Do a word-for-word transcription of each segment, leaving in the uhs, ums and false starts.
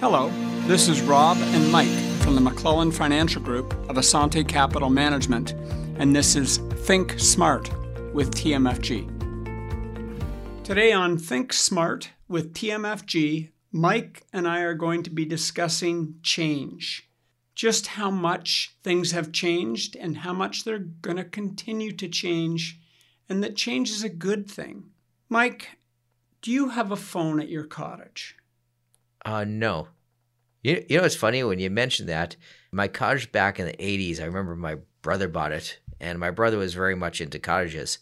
Hello, this is Rob and Mike from the McClellan Financial Group of Assante Capital Management, and this is Think Smart with T M F G. Today on Think Smart with T M F G, Mike and I are going to be discussing change. Just how much things have changed and how much they're going to continue to change, and that change is a good thing. Mike, do you have a phone at your cottage? Uh, no. You, you know, it's funny when you mentioned that. My cottage back in the eighties, I remember my brother bought it, and my brother was very much into cottages.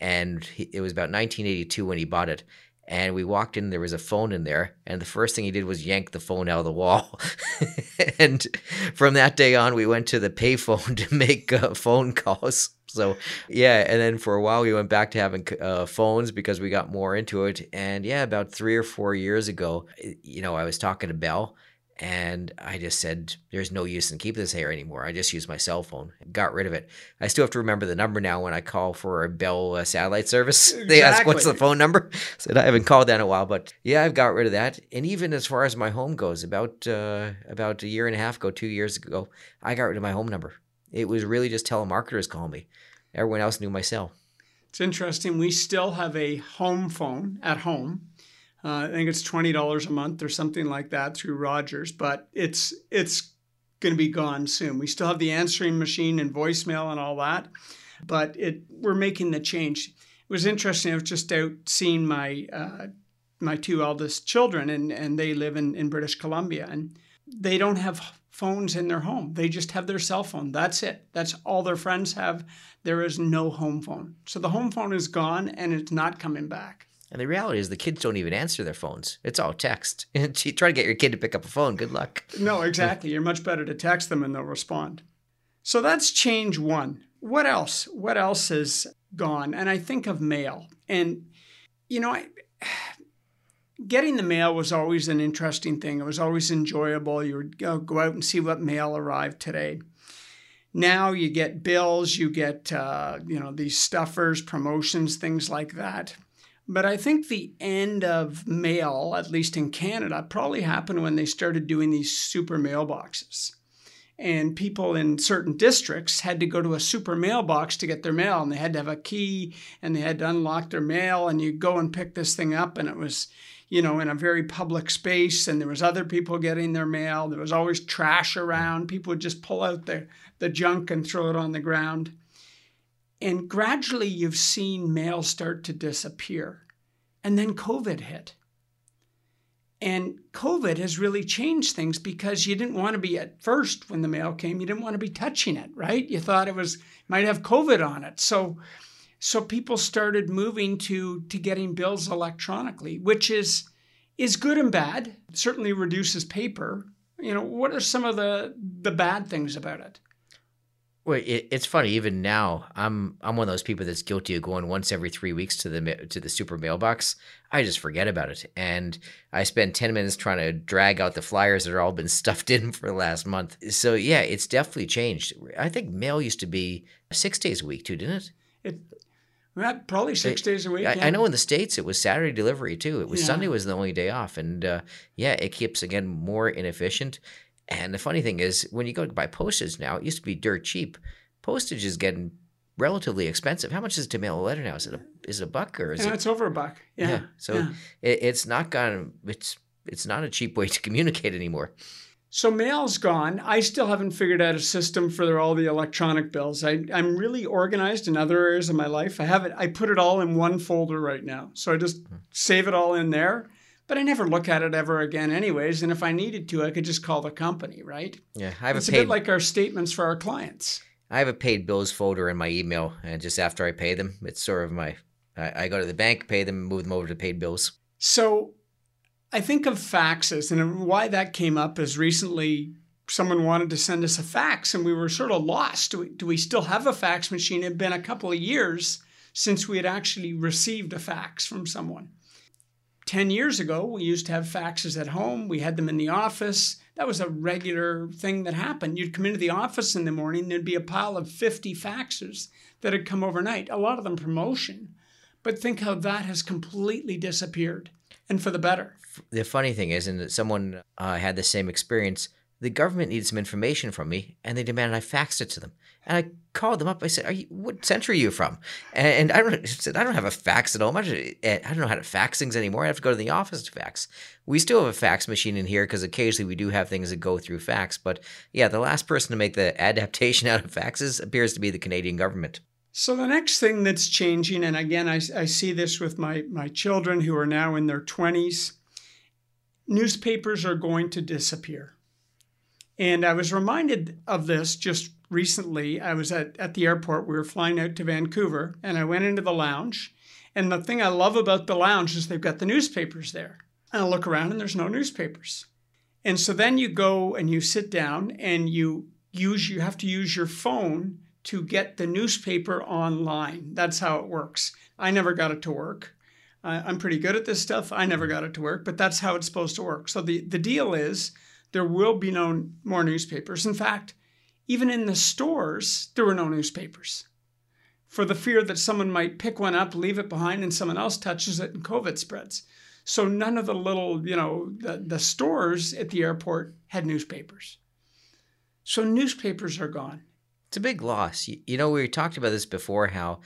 And he, it was about nineteen eighty-two when he bought it. And we walked in, there was a phone in there. And the first thing he did was yank the phone out of the wall. And from that day on, we went to the payphone to make uh, phone calls. So, yeah. And then for a while, we went back to having uh, phones because we got more into it. And yeah, about three or four years ago, you know, I was talking to Bell. And I just said, there's no use in keeping this here anymore. I just use my cell phone. Got rid of it. I still have to remember the number now when I call for a Bell uh, satellite service. Exactly. They ask, what's the phone number? I said, I haven't called that in a while. But yeah, I've got rid of that. And even as far as my home goes, about uh, about a year and a half ago, two years ago, I got rid of my home number. It was really just telemarketers calling me. Everyone else knew my cell. It's interesting. We still have a home phone at home. Uh, I think it's twenty dollars a month or something like that through Rogers, but it's it's going to be gone soon. We still have the answering machine and voicemail and all that, but it we're making the change. It was interesting. I was just out seeing my uh, my two eldest children, and, and they live in, in British Columbia, and they don't have phones in their home. They just have their cell phone. That's it. That's all their friends have. There is no home phone. So the home phone is gone, and it's not coming back. And the reality is the kids don't even answer their phones. It's all text. And you try to get your kid to pick up a phone. Good luck. No, exactly. You're much better to text them and they'll respond. So that's change one. What else? What else is gone? And I think of mail. And, you know, I, getting the mail was always an interesting thing. It was always enjoyable. You would go out and see what mail arrived today. Now you get bills, you get, uh, you know, these stuffers, promotions, things like that. But I think the end of mail, at least in Canada, probably happened when they started doing these super mailboxes. And people in certain districts had to go to a super mailbox to get their mail, and they had to have a key, and they had to unlock their mail, and you go and pick this thing up, and it was, you know, in a very public space, and there was other people getting their mail. There was always trash around. People would just pull out the, the junk and throw it on the ground. And gradually, you've seen mail start to disappear. And then COVID hit. And COVID has really changed things because you didn't want to be, at first, when the mail came, you didn't want to be touching it, right? You thought it was might have COVID on it. So, so people started moving to, to getting bills electronically, which is, is good and bad. It certainly reduces paper. You know, what are some of the, the bad things about it? Well, it, it's funny. Even now, I'm I'm one of those people that's guilty of going once every three weeks to the to the super mailbox. I just forget about it, and I spend ten minutes trying to drag out the flyers that are all been stuffed in for the last month. So yeah, it's definitely changed. I think mail used to be six days a week too, didn't it? It well, probably six it, days a week. I, yeah. I know in the States it was Saturday delivery too. It was yeah. Sunday was the only day off, and uh, yeah, it keeps again more inefficient. And the funny thing is, when you go to buy postage now, it used to be dirt cheap. Postage is getting relatively expensive. How much is it to mail a letter now? Is it a, is it a buck or is yeah, it? It's over a buck. Yeah. yeah. So yeah. It, it's not gone. It's it's not a cheap way to communicate anymore. So mail's gone. I still haven't figured out a system for all the electronic bills. I, I'm really organized in other areas of my life. I have it. I put it all in one folder right now. So I just mm-hmm. save it all in there. But I never look at it ever again anyways. And if I needed to, I could just call the company, right? Yeah, I have it's a paid, a bit like our statements for our clients. I have a paid bills folder in my email. And just after I pay them, it's sort of my, I, I go to the bank, pay them, move them over to paid bills. So I think of faxes, and why that came up is recently someone wanted to send us a fax and we were sort of lost. Do we, do we still have a fax machine? It had been a couple of years since we had actually received a fax from someone. Ten years ago, we used to have faxes at home. We had them in the office. That was a regular thing that happened. You'd come into the office in the morning, there'd be a pile of fifty faxes that had come overnight, a lot of them promotion. But think how that has completely disappeared. and for the better. The funny thing is, and someone uh, had the same experience, the government needed some information from me, and they demanded I faxed it to them. And I called them up. I said, "Are you? What century are you from?" And, and I, don't, I said, "I don't have a fax at home. I don't know how to fax things anymore. I have to go to the office to fax." We still have a fax machine in here because occasionally we do have things that go through fax. But yeah, the last person to make the adaptation out of faxes appears to be the Canadian government. So the next thing that's changing, and again, I, I see this with my, my children who are now in their twenties, newspapers are going to disappear. And I was reminded of this just recently. I was at, at the airport. We were flying out to Vancouver, and I went into the lounge. And the thing I love about the lounge is they've got the newspapers there. And I look around, and there's no newspapers. And so then you go and you sit down, and you use you have to use your phone to get the newspaper online. That's how it works. I never got it to work. Uh, I'm pretty good at this stuff. I never got it to work, but that's how it's supposed to work. So the, the deal is, there will be no more newspapers. In fact, even in the stores, there were no newspapers for the fear that someone might pick one up, leave it behind, and someone else touches it and COVID spreads. So none of the little, you know, the, the stores at the airport had newspapers. So newspapers are gone. It's a big loss. You, you know, we talked about this before, how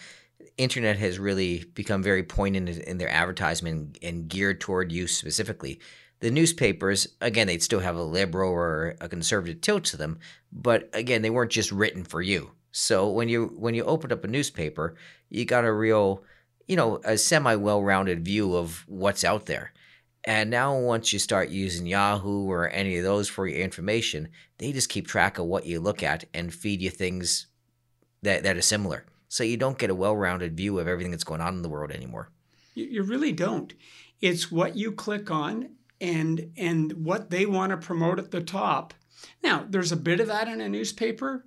internet has really become very poignant in their advertisement and geared toward you specifically. The newspapers, again, they'd still have a liberal or a conservative tilt to them, but again, they weren't just written for you. So when you when you opened up a newspaper, you got a real, you know, a semi-well-rounded view of what's out there. And now once you start using Yahoo or any of those for your information, they just keep track of what you look at and feed you things that, that are similar. So you don't get a well-rounded view of everything that's going on in the world anymore. You, you really don't. It's what you click on and and what they want to promote at the top. Now, there's a bit of that in a newspaper,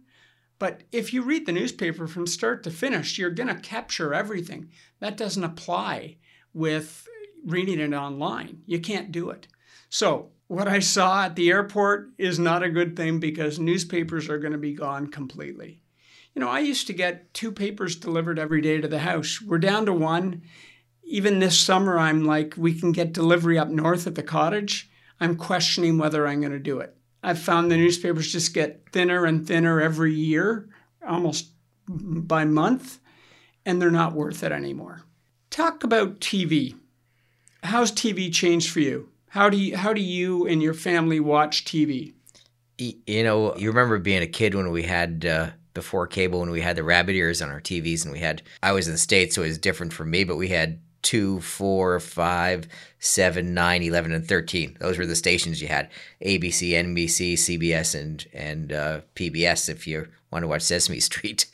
but if you read the newspaper from start to finish, you're going to capture everything. That doesn't apply with reading it online. You can't do it. So what I saw at the airport is not a good thing because newspapers are going to be gone completely. You know, I used to get two papers delivered every day to the house. We're down to one. Even this summer, I'm like, we can get delivery up north at the cottage. I'm questioning whether I'm going to do it. I've found the newspapers just get thinner and thinner every year, almost by month, and they're not worth it anymore. Talk about T V. How's T V changed for you? How do you, how do you and your family watch T V? You know, you remember being a kid when we had... Uh... before cable, when we had the rabbit ears on our T Vs, and we had, I was in the States, so it was different for me, but we had two, four, five, seven, nine, eleven, and thirteen. Those were the stations you had: A B C, N B C, C B S, and and uh, P B S if you want to watch Sesame Street.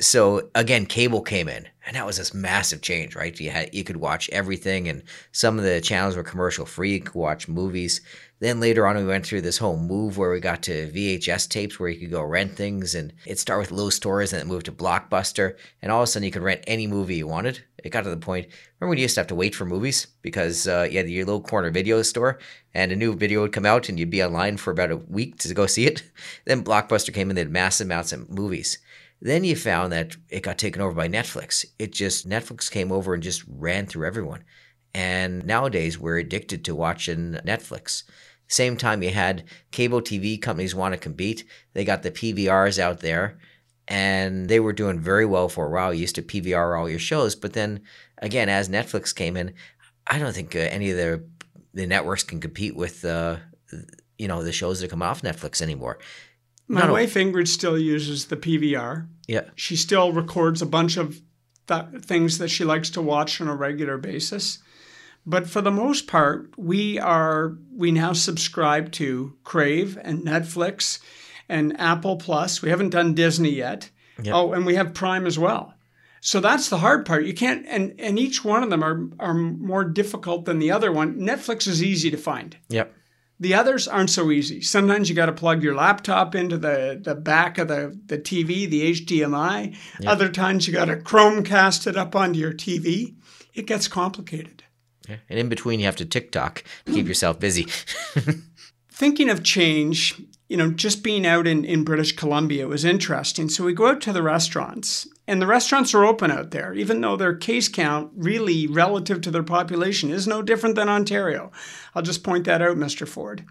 So again, cable came in, and that was this massive change, right? You had, you could watch everything, and some of the channels were commercial free. You could watch movies. Then later on, we went through this whole move where we got to V H S tapes where you could go rent things, and it started with low stores, and it moved to Blockbuster, and all of a sudden you could rent any movie you wanted. It got to the point, remember when you used to have to wait for movies because uh, you had your little corner video store, and a new video would come out, and you'd be online for about a week to go see it? Then Blockbuster came in, they had massive amounts of movies. Then you found that it got taken over by Netflix. It just, Netflix came over and just ran through everyone. And nowadays we're addicted to watching Netflix. Same time you had cable T V companies want to compete. They got the P V Rs out there, and they were doing very well for a while. You used to P V R all your shows. But then again, as Netflix came in, I don't think uh, any of the, the networks can compete with, uh, you know, the shows that come off Netflix anymore. My wife Ingrid still uses the P V R. Yeah. She still records a bunch of th- things that she likes to watch on a regular basis. But for the most part, we are we now subscribe to Crave and Netflix and Apple Plus. We haven't done Disney yet. Yep. Oh, and we have Prime as well. So that's the hard part. You can't and, and each one of them are are more difficult than the other one. Netflix is easy to find. Yep. The others aren't so easy. Sometimes you got to plug your laptop into the, the back of the, the T V, the H D M I. Yep. Other times you got to Chromecast it up onto your T V. It gets complicated. Yeah. And in between, you have to TikTok to keep yourself busy. Thinking of change, you know, just being out in, in British Columbia was interesting. So we go out to the restaurants And the restaurants are open out there, even though their case count really relative to their population is no different than Ontario. I'll just point that out, Mister Ford.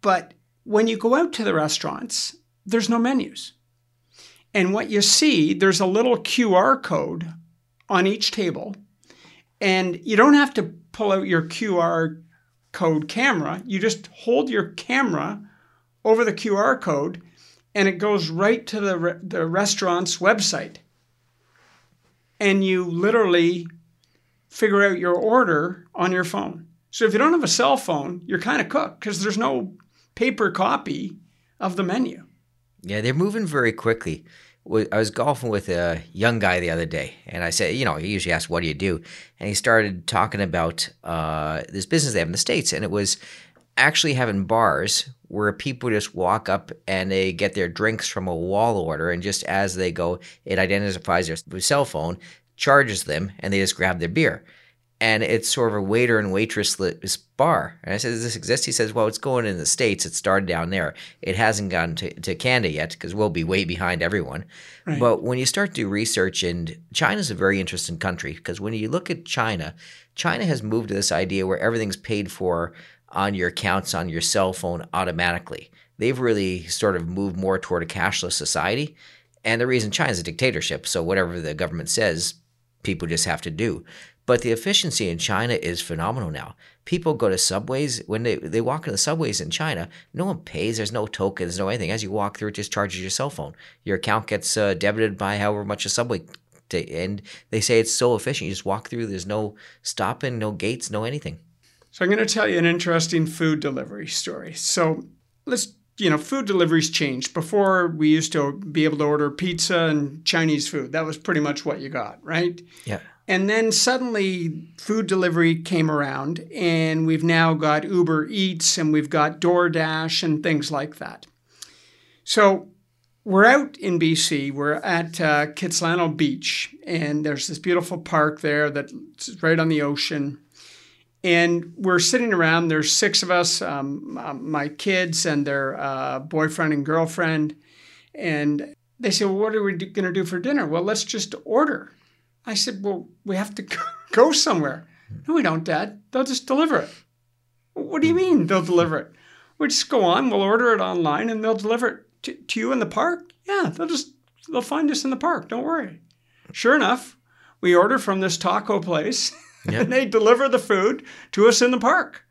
But when you go out to the restaurants, there's no menus. And what you see, there's a little Q R code on each table. And you don't have to pull out your Q R code camera. You just hold your camera over the Q R code, and it goes right to the, re- the restaurant's website. And you literally figure out your order on your phone. So if you don't have a cell phone, you're kind of cooked because there's no paper copy of the menu. Yeah, they're moving very quickly. I was golfing with a young guy the other day, and I said, you know, he usually asks, what do you do? And he started talking about uh, this business they have in the States, and it was actually having bars where people just walk up and they get their drinks from a wall order, and just as they go, it identifies their cell phone, charges them, and they just grab their beer. And it's sort of a waiter and waitress bar. And I said, does this exist? He says, well, it's going in the States. It started down there. It hasn't gotten to, to Canada yet because we'll be way behind everyone. Right. But when you start to do research, and China's a very interesting country because when you look at China, China has moved to this idea where everything's paid for on your accounts, on your cell phone automatically. They've really sort of moved more toward a cashless society. And the reason China's a dictatorship, so whatever the government says, people just have to do. But the efficiency in China is phenomenal now. People go to subways. When they, they walk in the subways in China, no one pays. There's no token. There's no anything. As you walk through, it just charges your cell phone. Your account gets uh, debited by however much a subway. T- and they say it's so efficient. You just walk through. There's no stopping, no gates, no anything. So I'm going to tell you an interesting food delivery story. So let's, you know, food deliveries changed. Before, we used to be able to order pizza and Chinese food. That was pretty much what you got, right? Yeah. And then suddenly food delivery came around, and we've now got Uber Eats and we've got DoorDash and things like that. So we're out in B C. We're at uh, Kitsilano Beach, and there's this beautiful park there that's right on the ocean. And we're sitting around. There's six of us, um, my kids and their uh, boyfriend and girlfriend. And they say, well, what are we do- going to do for dinner? Well, let's just order. I said, well, we have to go somewhere. No, we don't, Dad. They'll just deliver it. What do you mean they'll deliver it? We'll just go on. We'll order it online, and they'll deliver it to, to you in the park. Yeah, they'll just they'll find us in the park. Don't worry. Sure enough, we order from this taco place, yep. And they deliver the food to us in the park.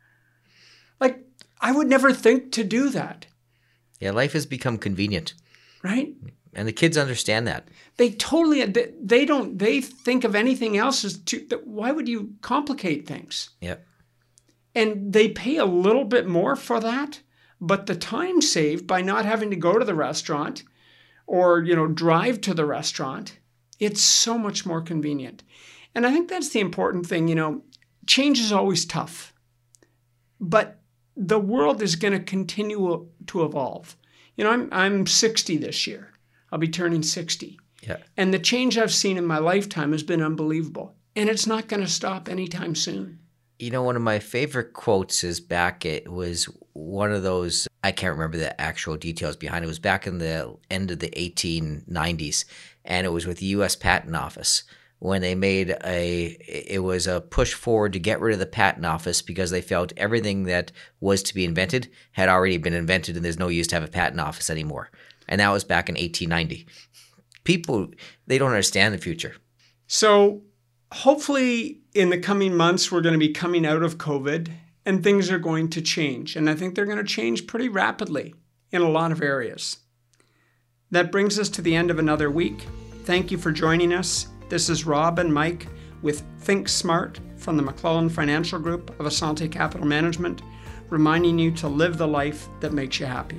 Like, I would never think to do that. Yeah, life has become convenient. Right? And the kids understand that. They totally, they don't, they think of anything else as too, why would you complicate things? Yeah. And they pay a little bit more for that, but the time saved by not having to go to the restaurant or, you know, drive to the restaurant, it's so much more convenient. And I think that's the important thing, you know, change is always tough, but the world is going to continue to evolve. You know, I'm I'm sixty this year. I'll be turning sixty. Yeah. And the change I've seen in my lifetime has been unbelievable. And it's not going to stop anytime soon. You know, one of my favorite quotes is back, it was one of those, I can't remember the actual details behind it. It was back in the end of the eighteen nineties. And it was with the U S Patent Office when they made a, it was a push forward to get rid of the Patent Office because they felt everything that was to be invented had already been invented and there's no use to have a Patent Office anymore. And that was back in eighteen ninety. People, they don't understand the future. So hopefully in the coming months, we're going to be coming out of COVID and things are going to change. And I think they're going to change pretty rapidly in a lot of areas. That brings us to the end of another week. Thank you for joining us. This is Rob and Mike with Think Smart from the McClellan Financial Group of Assante Capital Management, reminding you to live the life that makes you happy.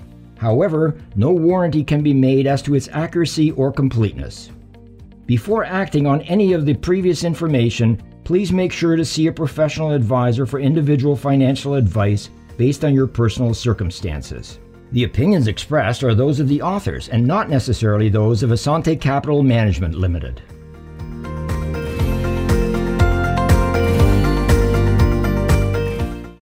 However, no warranty can be made as to its accuracy or completeness. Before acting on any of the previous information, please make sure to see a professional advisor for individual financial advice based on your personal circumstances. The opinions expressed are those of the authors and not necessarily those of Assante Capital Management Limited.